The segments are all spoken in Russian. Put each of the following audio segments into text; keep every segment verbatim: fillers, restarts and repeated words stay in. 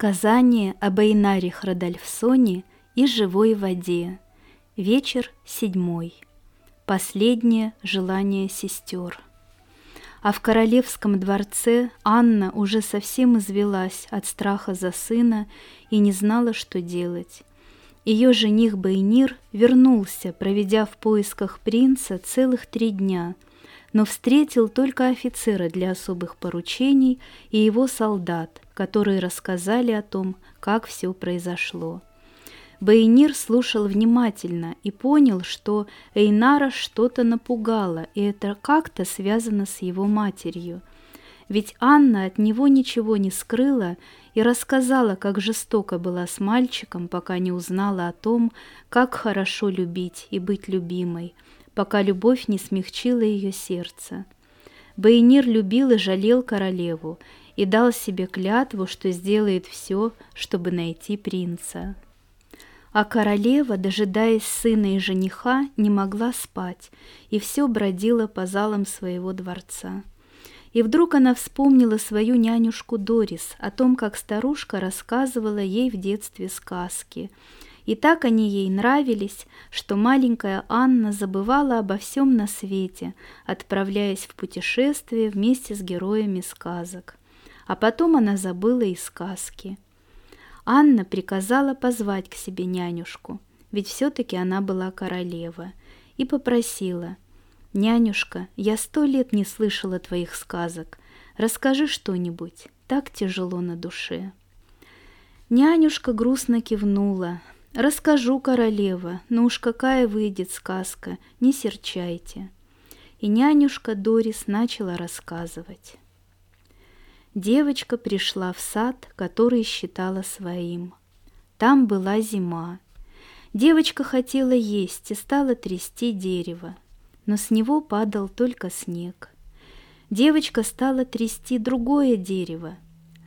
Сказание об Эйнаре Хродольвсоне и живой воде. Вечер седьмой. Последнее желание сестер. А в королевском дворце Анна уже совсем извелась от страха за сына и не знала, что делать. Ее жених Бейнир вернулся, проведя в поисках принца целых три дня, но встретил только офицера для особых поручений и его солдат, которые рассказали о том, как все произошло. Бейнир слушал внимательно и понял, что Эйнара что-то напугало, и это как-то связано с его матерью. Ведь Анна от него ничего не скрыла и рассказала, как жестоко была с мальчиком, пока не узнала о том, как хорошо любить и быть любимой, пока любовь не смягчила ее сердце. Бейнир любил и жалел королеву и дал себе клятву, что сделает все, чтобы найти принца. А королева, дожидаясь сына и жениха, не могла спать и все бродила по залам своего дворца. И вдруг она вспомнила свою нянюшку Дорис о том, как старушка рассказывала ей в детстве сказки. И так они ей нравились, что маленькая Анна забывала обо всем на свете, отправляясь в путешествие вместе с героями сказок. А потом она забыла и сказки. Анна приказала позвать к себе нянюшку, ведь все-таки она была королева, и попросила: «Нянюшка, я сто лет не слышала твоих сказок, расскажи что-нибудь, так тяжело на душе». Нянюшка грустно кивнула: «Расскажу, королева, но уж какая выйдет сказка, не серчайте». И нянюшка Дорис начала рассказывать. Девочка пришла в сад, который считала своим. Там была зима. Девочка хотела есть и стала трясти дерево, но с него падал только снег. Девочка стала трясти другое дерево.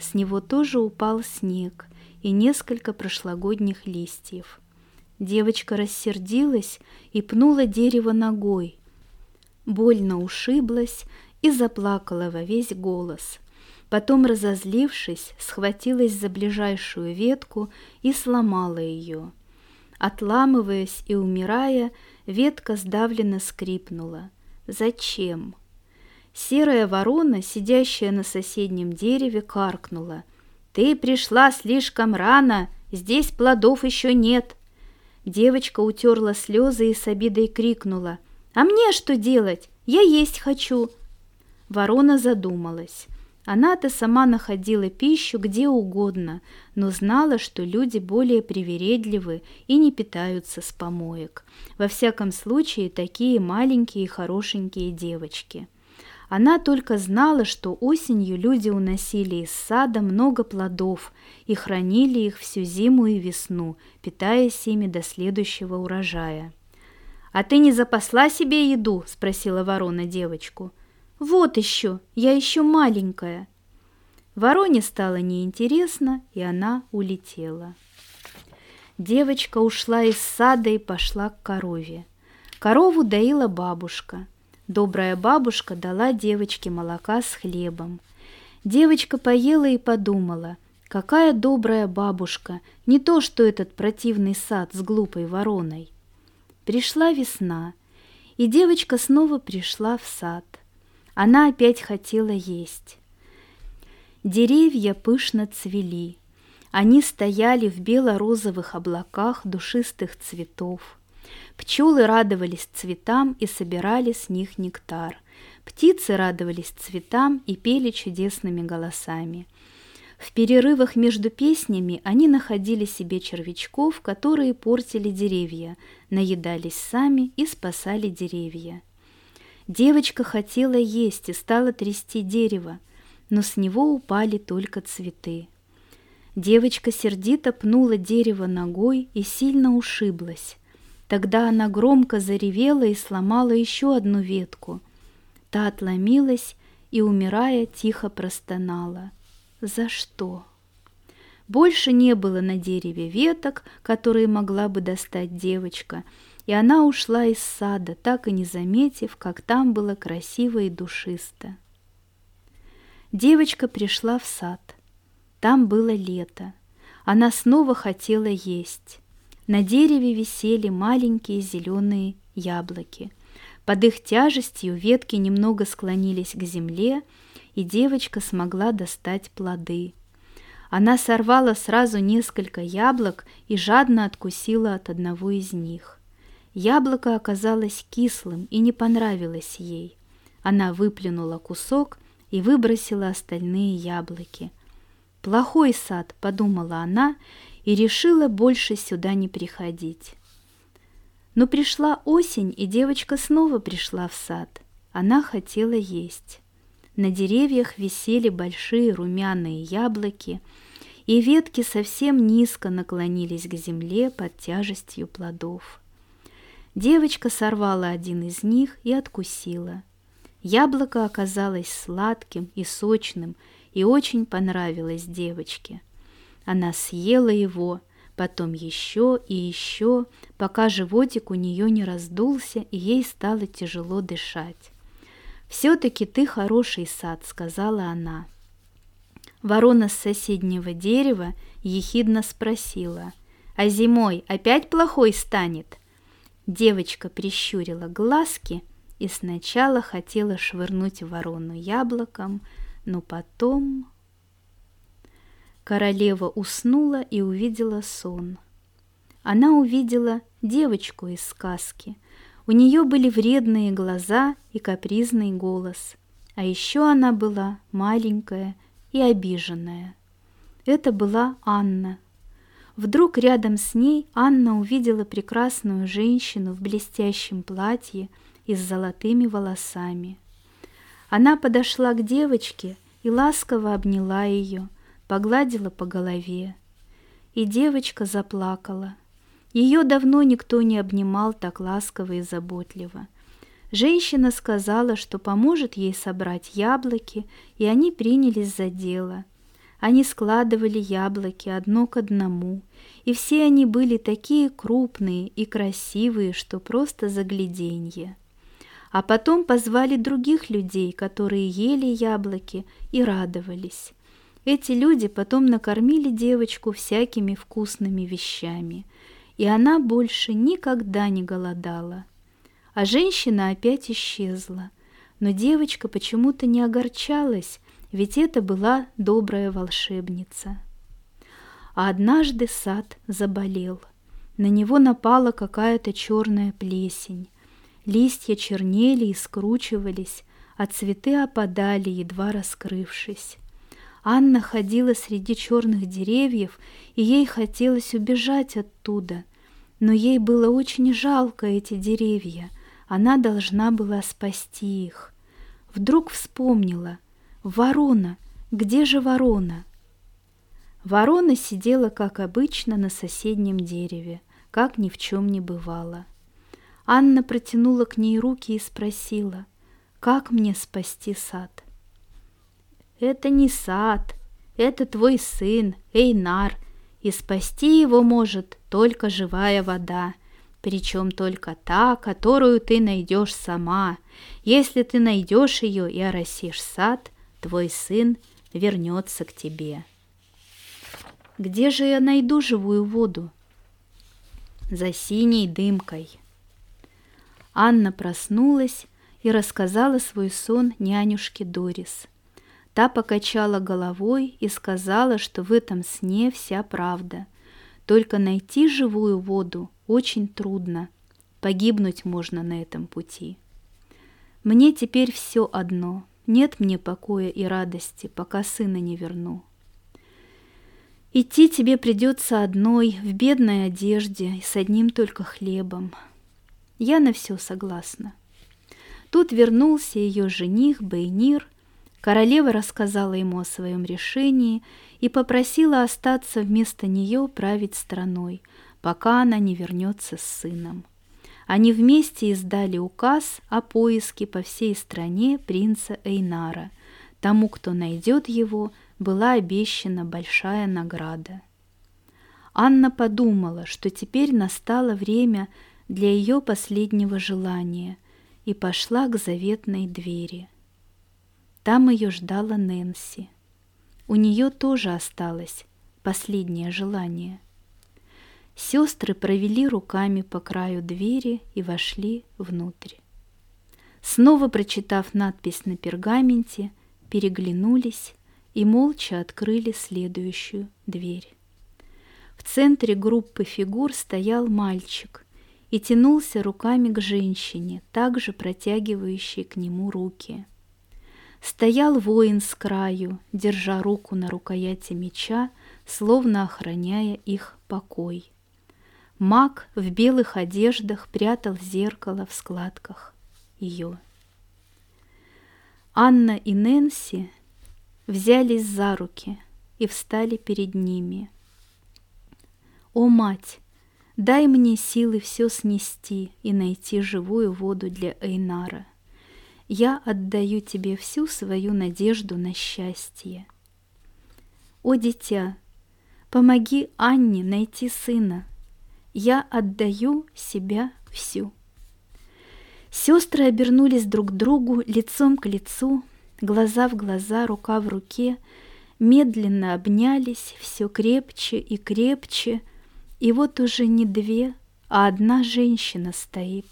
С него тоже упал снег и несколько прошлогодних листьев. Девочка рассердилась и пнула дерево ногой. Больно ушиблась и заплакала во весь голос. Потом, разозлившись, схватилась за ближайшую ветку и сломала ее. Отламываясь и умирая, ветка сдавленно скрипнула. «Зачем?» Серая ворона, сидящая на соседнем дереве, каркнула: «Ты пришла слишком рано, здесь плодов еще нет». Девочка утерла слезы и с обидой крикнула: «А мне что делать? Я есть хочу». Ворона задумалась. Она-то сама находила пищу где угодно, но знала, что люди более привередливы и не питаются с помоек. Во всяком случае, такие маленькие и хорошенькие девочки. Она только знала, что осенью люди уносили из сада много плодов и хранили их всю зиму и весну, питаясь ими до следующего урожая. «А ты не запасла себе еду?» – спросила ворона девочку. «Вот еще, я еще маленькая». Вороне стало неинтересно, и она улетела. Девочка ушла из сада и пошла к корове. Корову доила бабушка. Добрая бабушка дала девочке молока с хлебом. Девочка поела и подумала: какая добрая бабушка, не то что этот противный сад с глупой вороной. Пришла весна, и девочка снова пришла в сад. Она опять хотела есть. Деревья пышно цвели. Они стояли в бело-розовых облаках душистых цветов. Пчелы радовались цветам и собирали с них нектар. Птицы радовались цветам и пели чудесными голосами. В перерывах между песнями они находили себе червячков, которые портили деревья, наедались сами и спасали деревья. Девочка хотела есть и стала трясти дерево, но с него упали только цветы. Девочка сердито пнула дерево ногой и сильно ушиблась. Тогда она громко заревела и сломала еще одну ветку. Та отломилась и, умирая, тихо простонала: «За что?». Больше не было на дереве веток, которые могла бы достать девочка, и она ушла из сада, так и не заметив, как там было красиво и душисто. Девочка пришла в сад. Там было лето. Она снова хотела есть. На дереве висели маленькие зеленые яблоки. Под их тяжестью ветки немного склонились к земле, и девочка смогла достать плоды. Она сорвала сразу несколько яблок и жадно откусила от одного из них. Яблоко оказалось кислым и не понравилось ей. Она выплюнула кусок и выбросила остальные яблоки. «Плохой сад», — подумала она, и решила больше сюда не приходить. Но пришла осень, и девочка снова пришла в сад. Она хотела есть. На деревьях висели большие румяные яблоки, и ветки совсем низко наклонились к земле под тяжестью плодов. Девочка сорвала один из них и откусила. Яблоко оказалось сладким и сочным, и очень понравилось девочке. Она съела его, потом еще и еще, пока животик у нее не раздулся, и ей стало тяжело дышать. «Все-таки ты хороший сад», — сказала она. Ворона с соседнего дерева ехидно спросила: «А зимой опять плохой станет?» Девочка прищурила глазки и сначала хотела швырнуть ворону яблоком, но потом... Королева уснула и увидела сон. Она увидела девочку из сказки. У нее были вредные глаза и капризный голос. А еще она была маленькая и обиженная. Это была Анна. Вдруг рядом с ней Анна увидела прекрасную женщину в блестящем платье и с золотыми волосами. Она подошла к девочке и ласково обняла ее, погладила по голове. И девочка заплакала. Ее давно никто не обнимал так ласково и заботливо. Женщина сказала, что поможет ей собрать яблоки, и они принялись за дело. Они складывали яблоки одно к одному, и все они были такие крупные и красивые, что просто загляденье. А потом позвали других людей, которые ели яблоки и радовались. Эти люди потом накормили девочку всякими вкусными вещами, и она больше никогда не голодала. А женщина опять исчезла, но девочка почему-то не огорчалась, ведь это была добрая волшебница. А однажды сад заболел. На него напала какая-то черная плесень. Листья чернели и скручивались, а цветы опадали, едва раскрывшись. Анна ходила среди черных деревьев, и ей хотелось убежать оттуда. Но ей было очень жалко эти деревья, она должна была спасти их. Вдруг вспомнила: «Ворона! Где же ворона?» Ворона сидела, как обычно, на соседнем дереве, как ни в чем не бывало. Анна протянула к ней руки и спросила: «Как мне спасти сад?» «Это не сад, это твой сын, Эйнар, и спасти его может только живая вода. Причем только та, которую ты найдешь сама. Если ты найдешь ее и оросишь сад, твой сын вернется к тебе». «Где же я найду живую воду?» «За синей дымкой». Анна проснулась и рассказала свой сон нянюшке Дорис. Та покачала головой и сказала, что в этом сне вся правда. Только найти живую воду очень трудно. Погибнуть можно на этом пути. «Мне теперь все одно. Нет мне покоя и радости, пока сына не верну. Идти тебе придется одной, в бедной одежде и с одним только хлебом. Я на все согласна». Тут вернулся ее жених Бейнир. Королева рассказала ему о своем решении и попросила остаться вместо нее править страной, пока она не вернется с сыном. Они вместе издали указ о поиске по всей стране принца Эйнара. Тому, кто найдет его, была обещана большая награда. Анна подумала, что теперь настало время для ее последнего желания, и пошла к заветной двери. Там ее ждала Нэнси. У нее тоже осталось последнее желание. Сестры провели руками по краю двери и вошли внутрь. Снова прочитав надпись на пергаменте, переглянулись и молча открыли следующую дверь. В центре группы фигур стоял мальчик и тянулся руками к женщине, также протягивающей к нему руки. Стоял воин с краю, держа руку на рукояти меча, словно охраняя их покой. Маг в белых одеждах прятал зеркало в складках ее. Анна и Нэнси взялись за руки и встали перед ними. «О, мать, дай мне силы все снести и найти живую воду для Эйнара. Я отдаю тебе всю свою надежду на счастье. О, дитя, помоги Анне найти сына. Я отдаю себя всю». Сестры обернулись друг к другу, лицом к лицу, глаза в глаза, рука в руке, медленно обнялись все крепче и крепче. И вот уже не две, а одна женщина стоит,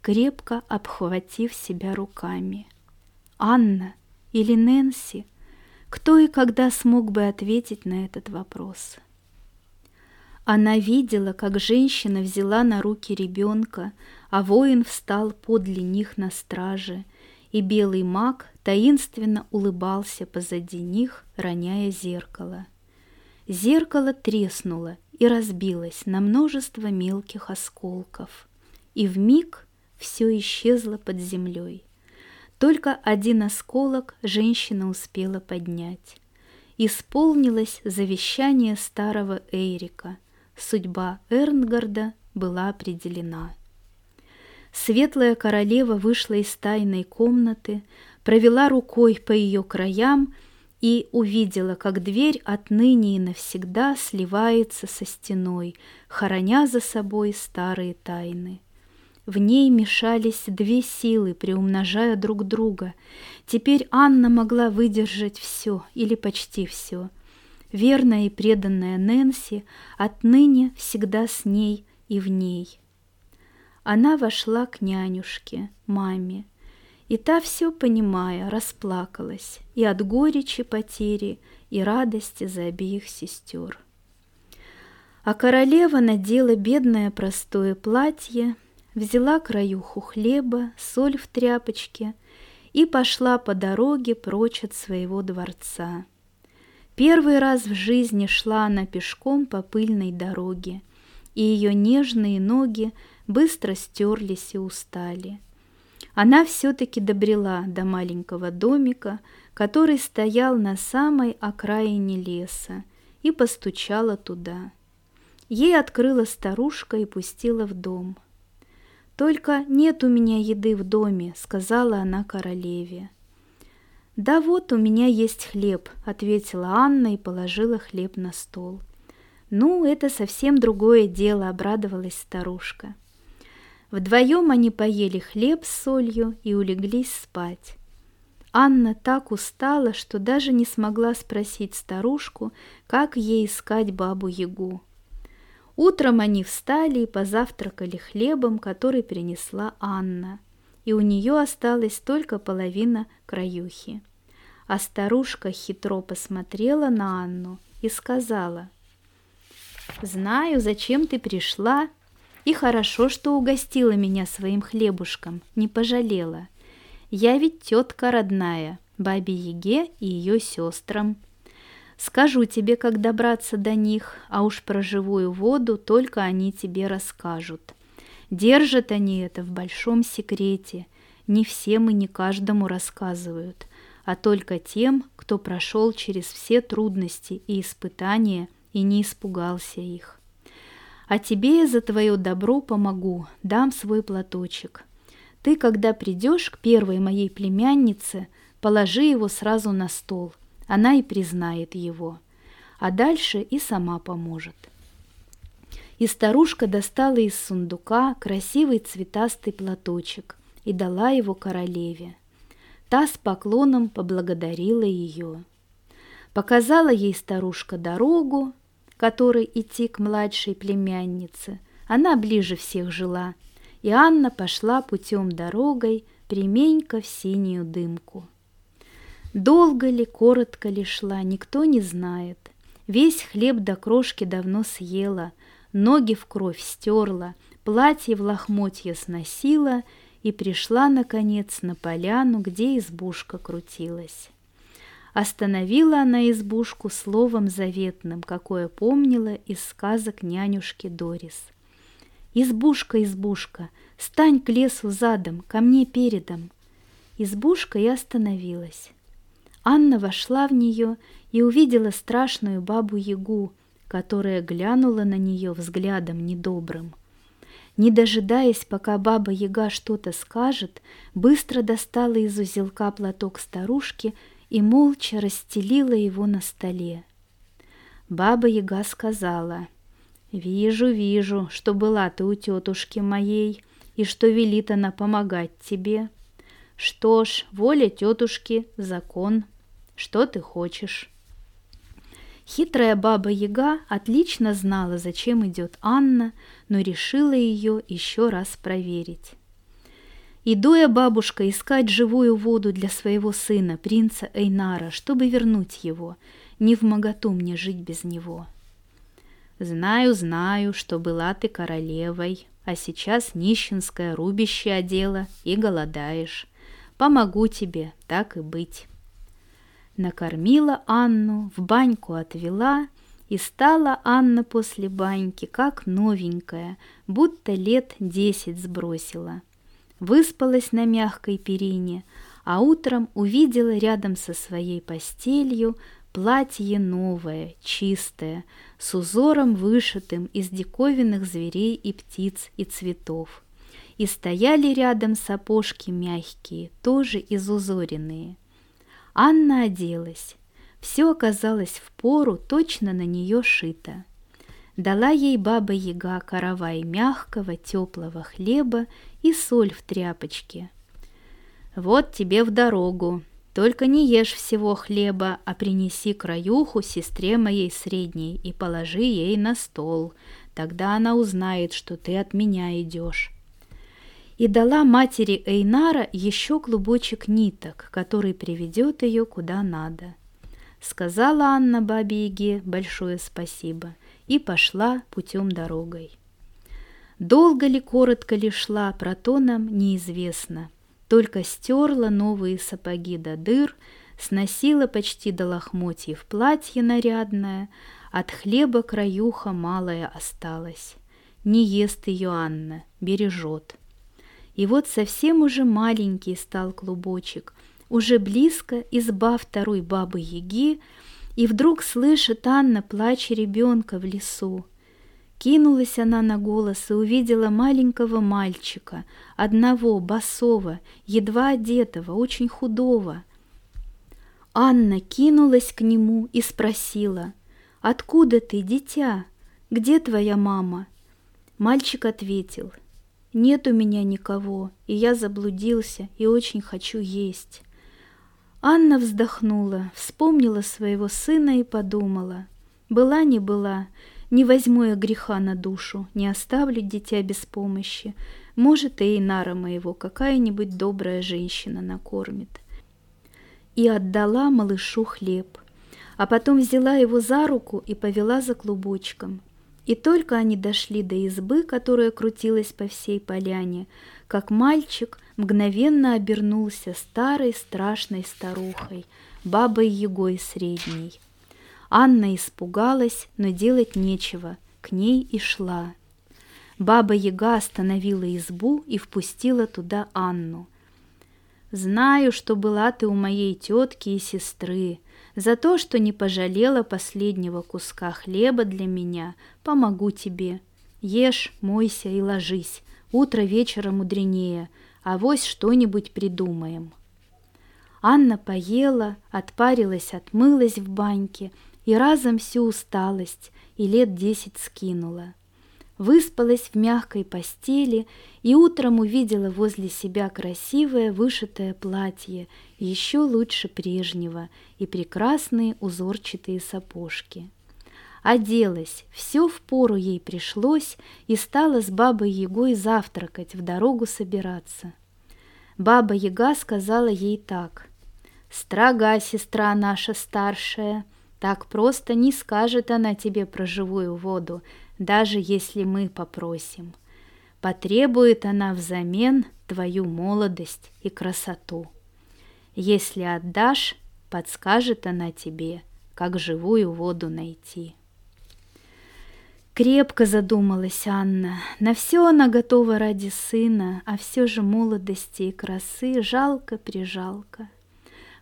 крепко обхватив себя руками. Анна или Нэнси? Кто и когда смог бы ответить на этот вопрос? Она видела, как женщина взяла на руки ребенка, а воин встал подле них на страже, и белый маг таинственно улыбался позади них, роняя зеркало. Зеркало треснуло и разбилось на множество мелких осколков, и вмиг все исчезло под землей. Только один осколок женщина успела поднять. Исполнилось завещание старого Эйрика. Судьба Эрнгарда была определена. Светлая королева вышла из тайной комнаты, провела рукой по ее краям и увидела, как дверь отныне и навсегда сливается со стеной, хороня за собой старые тайны. В ней мешались две силы, приумножая друг друга. Теперь Анна могла выдержать все или почти все. Верная и преданная Нэнси отныне всегда с ней и в ней. Она вошла к нянюшке, маме, и та, все понимая, расплакалась и от горечи потери, и радости за обеих сестер. А королева надела бедное простое платье, взяла краюху хлеба, соль в тряпочке и пошла по дороге прочь от своего дворца. Первый раз в жизни шла она пешком по пыльной дороге, и ее нежные ноги быстро стерлись и устали. Она все-таки добрела до маленького домика, который стоял на самой окраине леса, и постучала туда. Ей открыла старушка и пустила в дом. «Только нет у меня еды в доме», — сказала она королеве. «Да вот у меня есть хлеб», — ответила Анна и положила хлеб на стол. «Ну, это совсем другое дело», — обрадовалась старушка. Вдвоем они поели хлеб с солью и улеглись спать. Анна так устала, что даже не смогла спросить старушку, как ей искать бабу-ягу. Утром они встали и позавтракали хлебом, который принесла Анна, и у нее осталась только половина краюхи. А старушка хитро посмотрела на Анну и сказала: «Знаю, зачем ты пришла, и хорошо, что угостила меня своим хлебушком, не пожалела. Я ведь тетка родная бабе-яге и ее сестрам. Скажу тебе, как добраться до них, а уж про живую воду только они тебе расскажут. Держат они это в большом секрете, не всем и не каждому рассказывают, а только тем, кто прошел через все трудности и испытания и не испугался их. А тебе я за твое добро помогу, дам свой платочек. Ты, когда придешь к первой моей племяннице, положи его сразу на стол, она и признает его, а дальше и сама поможет». И старушка достала из сундука красивый цветастый платочек и дала его королеве. Та с поклоном поблагодарила ее. Показала ей старушка дорогу, который идти к младшей племяннице. Она ближе всех жила, и Анна пошла путем дорогой, применько в синюю дымку. Долго ли, коротко ли шла, никто не знает. Весь хлеб до крошки давно съела, ноги в кровь стерла, платье в лохмотья сносила и пришла, наконец, на поляну, где избушка крутилась. Остановила она избушку словом заветным, какое помнила из сказок нянюшки Дорис. «Избушка, избушка, стань к лесу задом, ко мне передом!» Избушка и остановилась. Анна вошла в нее и увидела страшную бабу-ягу, которая глянула на нее взглядом недобрым. Не дожидаясь, пока баба-яга что-то скажет, быстро достала из узелка платок старушки и молча расстелила его на столе. Баба-яга сказала: «Вижу, вижу, что была ты у тетушки моей, и что велит она помогать тебе. Что ж, воля тетушки — закон. Что ты хочешь?» Хитрая баба-яга отлично знала, зачем идет Анна, но решила ее еще раз проверить. «Иду я, бабушка, искать живую воду для своего сына, принца Эйнара, чтобы вернуть его. Невмоготу мне жить без него». «Знаю, знаю, что была ты королевой, а сейчас нищенское рубище одела и голодаешь. Помогу тебе, так и быть». Накормила Анну, в баньку отвела, и стала Анна после баньки как новенькая, будто лет десять сбросила. Выспалась на мягкой перине, а утром увидела рядом со своей постелью платье новое, чистое, с узором вышитым из диковинных зверей и птиц и цветов. И стояли рядом сапожки мягкие, тоже изузоренные. Анна оделась. Все оказалось впору, точно на нее шито. Дала ей баба-яга каравай мягкого теплого хлеба и соль в тряпочке. «Вот тебе в дорогу. Только не ешь всего хлеба, а принеси краюху сестре моей средней и положи ей на стол. Тогда она узнает, что ты от меня идешь». И дала матери Эйнара еще клубочек ниток, который приведет ее куда надо. Сказала Анна бабе-яге большое спасибо и пошла путем дорогой. Долго ли, коротко ли шла, про то нам неизвестно. Только стерла новые сапоги до дыр, сносила почти до лохмотьев платье нарядное, от хлеба краюха малая осталась. Не ест ее Анна, бережет. И вот совсем уже маленький стал клубочек, уже близко изба второй бабы-яги, и вдруг слышит Анна плач ребенка в лесу. Кинулась она на голос и увидела маленького мальчика, одного, босого, едва одетого, очень худого. Анна кинулась к нему и спросила: «Откуда ты, дитя? Где твоя мама?» Мальчик ответил: «Нет у меня никого, и я заблудился, и очень хочу есть». Анна вздохнула, вспомнила своего сына и подумала: «Была не была, не возьму я греха на душу, не оставлю дитя без помощи. Может, и Эйнара моего какая-нибудь добрая женщина накормит». И отдала малышу хлеб, а потом взяла его за руку и повела за клубочком. И только они дошли до избы, которая крутилась по всей поляне, как мальчик мгновенно обернулся старой страшной старухой, бабой-ягой средней. Анна испугалась, но делать нечего, к ней и шла. Баба-яга остановила избу и впустила туда Анну. «Знаю, что была ты у моей тетки и сестры. За то, что не пожалела последнего куска хлеба для меня, помогу тебе. Ешь, мойся и ложись. Утро вечера мудренее, авось что-нибудь придумаем». Анна поела, отпарилась, отмылась в баньке и разом всю усталость и лет десять скинула. Выспалась в мягкой постели и утром увидела возле себя красивое вышитое платье, еще лучше прежнего, и прекрасные узорчатые сапожки. Оделась, все впору ей пришлось, и стала с бабой Ягой завтракать, в дорогу собираться. Баба Яга сказала ей так: «Строга сестра наша старшая, так просто не скажет она тебе про живую воду, даже если мы попросим. Потребует она взамен твою молодость и красоту. Если отдашь, подскажет она тебе, как живую воду найти». Крепко задумалась Анна. На все она готова ради сына, а все же молодости и красы жалко-прижалко.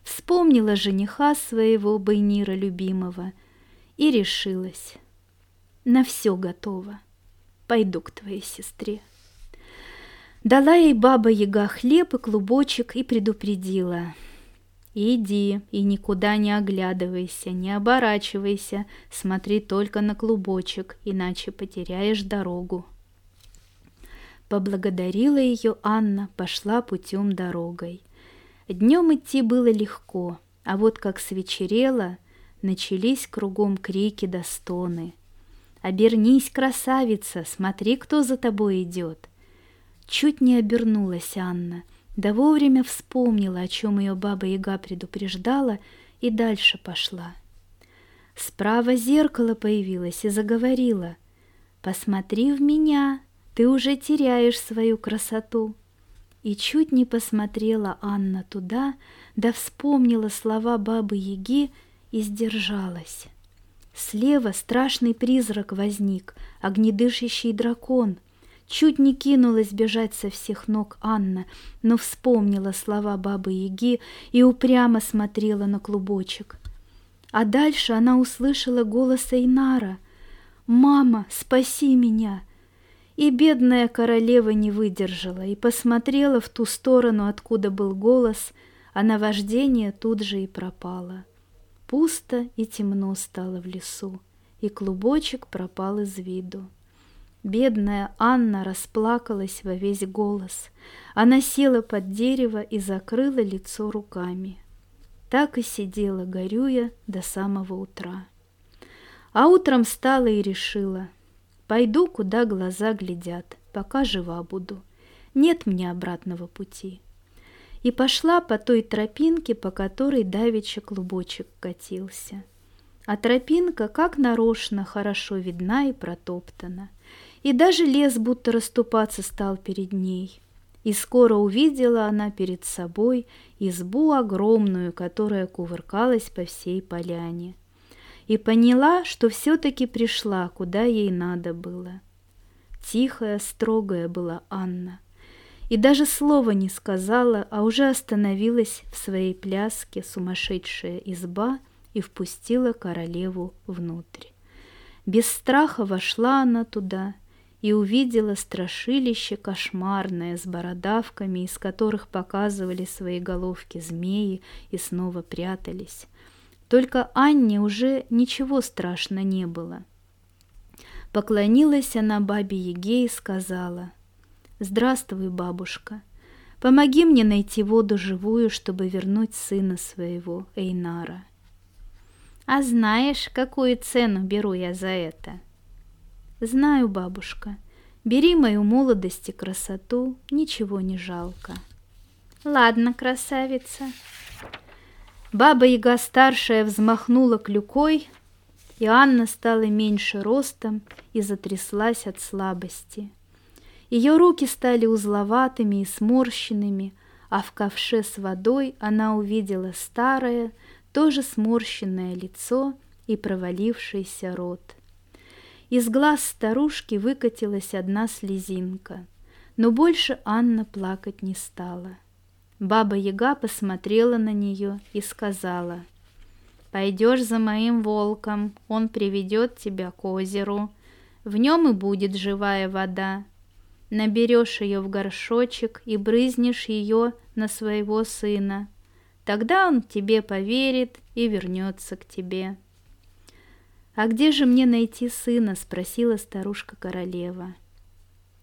Вспомнила жениха своего, Бейнира любимого, и решилась. На все готова. Пойду к твоей сестре. Дала ей баба Яга хлеб и клубочек и предупредила: «Иди и никуда не оглядывайся, не оборачивайся, смотри только на клубочек, иначе потеряешь дорогу». Поблагодарила ее Анна, пошла путем дорогой. Днем идти было легко, а вот как свечерело, начались кругом крики да стоны. «Обернись, красавица, смотри, кто за тобой идет!» Чуть не обернулась Анна, да вовремя вспомнила, о чем ее баба Яга предупреждала, и дальше пошла. Справа зеркало появилось и заговорило: «Посмотри в меня, ты уже теряешь свою красоту». И чуть не посмотрела Анна туда, да вспомнила слова бабы Яги и сдержалась. Слева страшный призрак возник, огнедышащий дракон. Чуть не кинулась бежать со всех ног Анна, но вспомнила слова бабы Яги и упрямо смотрела на клубочек. А дальше она услышала голос Эйнара: «Мама, спаси меня!» И бедная королева не выдержала и посмотрела в ту сторону, откуда был голос, а наваждение тут же и пропало. Пусто и темно стало в лесу, и клубочек пропал из виду. Бедная Анна расплакалась во весь голос. Она села под дерево и закрыла лицо руками. Так и сидела, горюя, до самого утра. А утром встала и решила: «Пойду, куда глаза глядят, пока жива буду. Нет мне обратного пути». И пошла по той тропинке, по которой давеча клубочек катился. А тропинка, как нарочно, хорошо видна и протоптана. И даже лес будто расступаться стал перед ней. И скоро увидела она перед собой избу огромную, которая кувыркалась по всей поляне. И поняла, что все-таки пришла, куда ей надо было. Тихая, строгая была Анна. И даже слова не сказала, а уже остановилась в своей пляске сумасшедшая изба и впустила королеву внутрь. Без страха вошла она туда и увидела страшилище кошмарное с бородавками, из которых показывали свои головки змеи и снова прятались. Только Анне уже ничего страшно не было. Поклонилась она бабе Яге и сказала: «Здравствуй, бабушка, помоги мне найти воду живую, чтобы вернуть сына своего, Эйнара». «А знаешь, какую цену беру я за это?» «Знаю, бабушка. Бери мою молодость и красоту, ничего не жалко». «Ладно, красавица». Баба Яга старшая взмахнула клюкой, и Анна стала меньше ростом и затряслась от слабости. Ее руки стали узловатыми и сморщенными, а в ковше с водой она увидела старое, тоже сморщенное лицо и провалившийся рот. Из глаз старушки выкатилась одна слезинка, но больше Анна плакать не стала. Баба Яга посмотрела на нее и сказала: «Пойдешь за моим волком, он приведет тебя к озеру, в нем и будет живая вода. Наберешь ее в горшочек и брызнешь ее на своего сына. Тогда он тебе поверит и вернется к тебе». «А где же мне найти сына?» – спросила старушка-королева.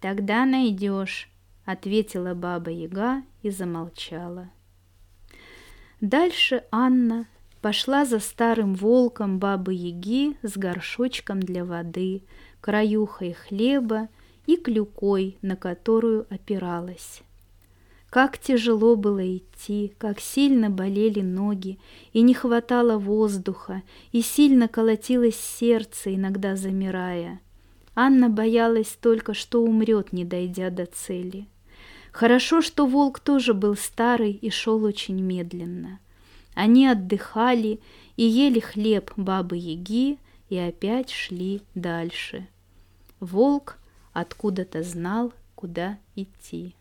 «Тогда найдешь», – ответила баба Яга и замолчала. Дальше Анна пошла за старым волком бабы-яги с горшочком для воды, краюхой хлеба и клюкой, на которую опиралась. Как тяжело было идти, как сильно болели ноги, и не хватало воздуха, и сильно колотилось сердце, иногда замирая. Анна боялась только, что умрет, не дойдя до цели. Хорошо, что волк тоже был старый и шел очень медленно. Они отдыхали и ели хлеб бабы-яги и опять шли дальше. Волк откуда-то знал, куда идти.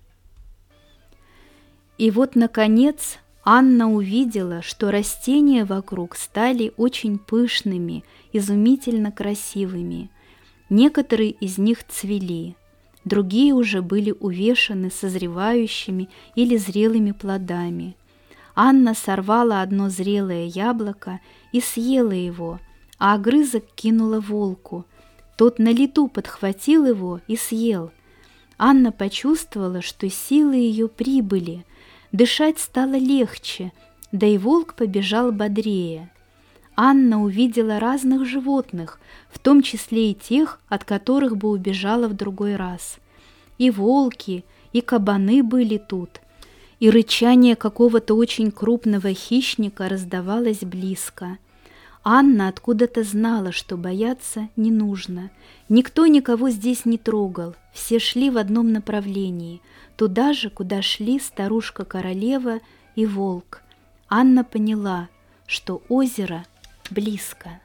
И вот, наконец, Анна увидела, что растения вокруг стали очень пышными, изумительно красивыми. Некоторые из них цвели, другие уже были увешаны созревающими или зрелыми плодами. Анна сорвала одно зрелое яблоко и съела его, а огрызок кинула волку. Тот на лету подхватил его и съел. Анна почувствовала, что силы ее прибыли, дышать стало легче, да и волк побежал бодрее. Анна увидела разных животных, в том числе и тех, от которых бы убежала в другой раз. И волки, и кабаны были тут, и рычание какого-то очень крупного хищника раздавалось близко. Анна откуда-то знала, что бояться не нужно. Никто никого здесь не трогал, все шли в одном направлении, туда же, куда шли старушка-королева и волк. Анна поняла, что озеро близко.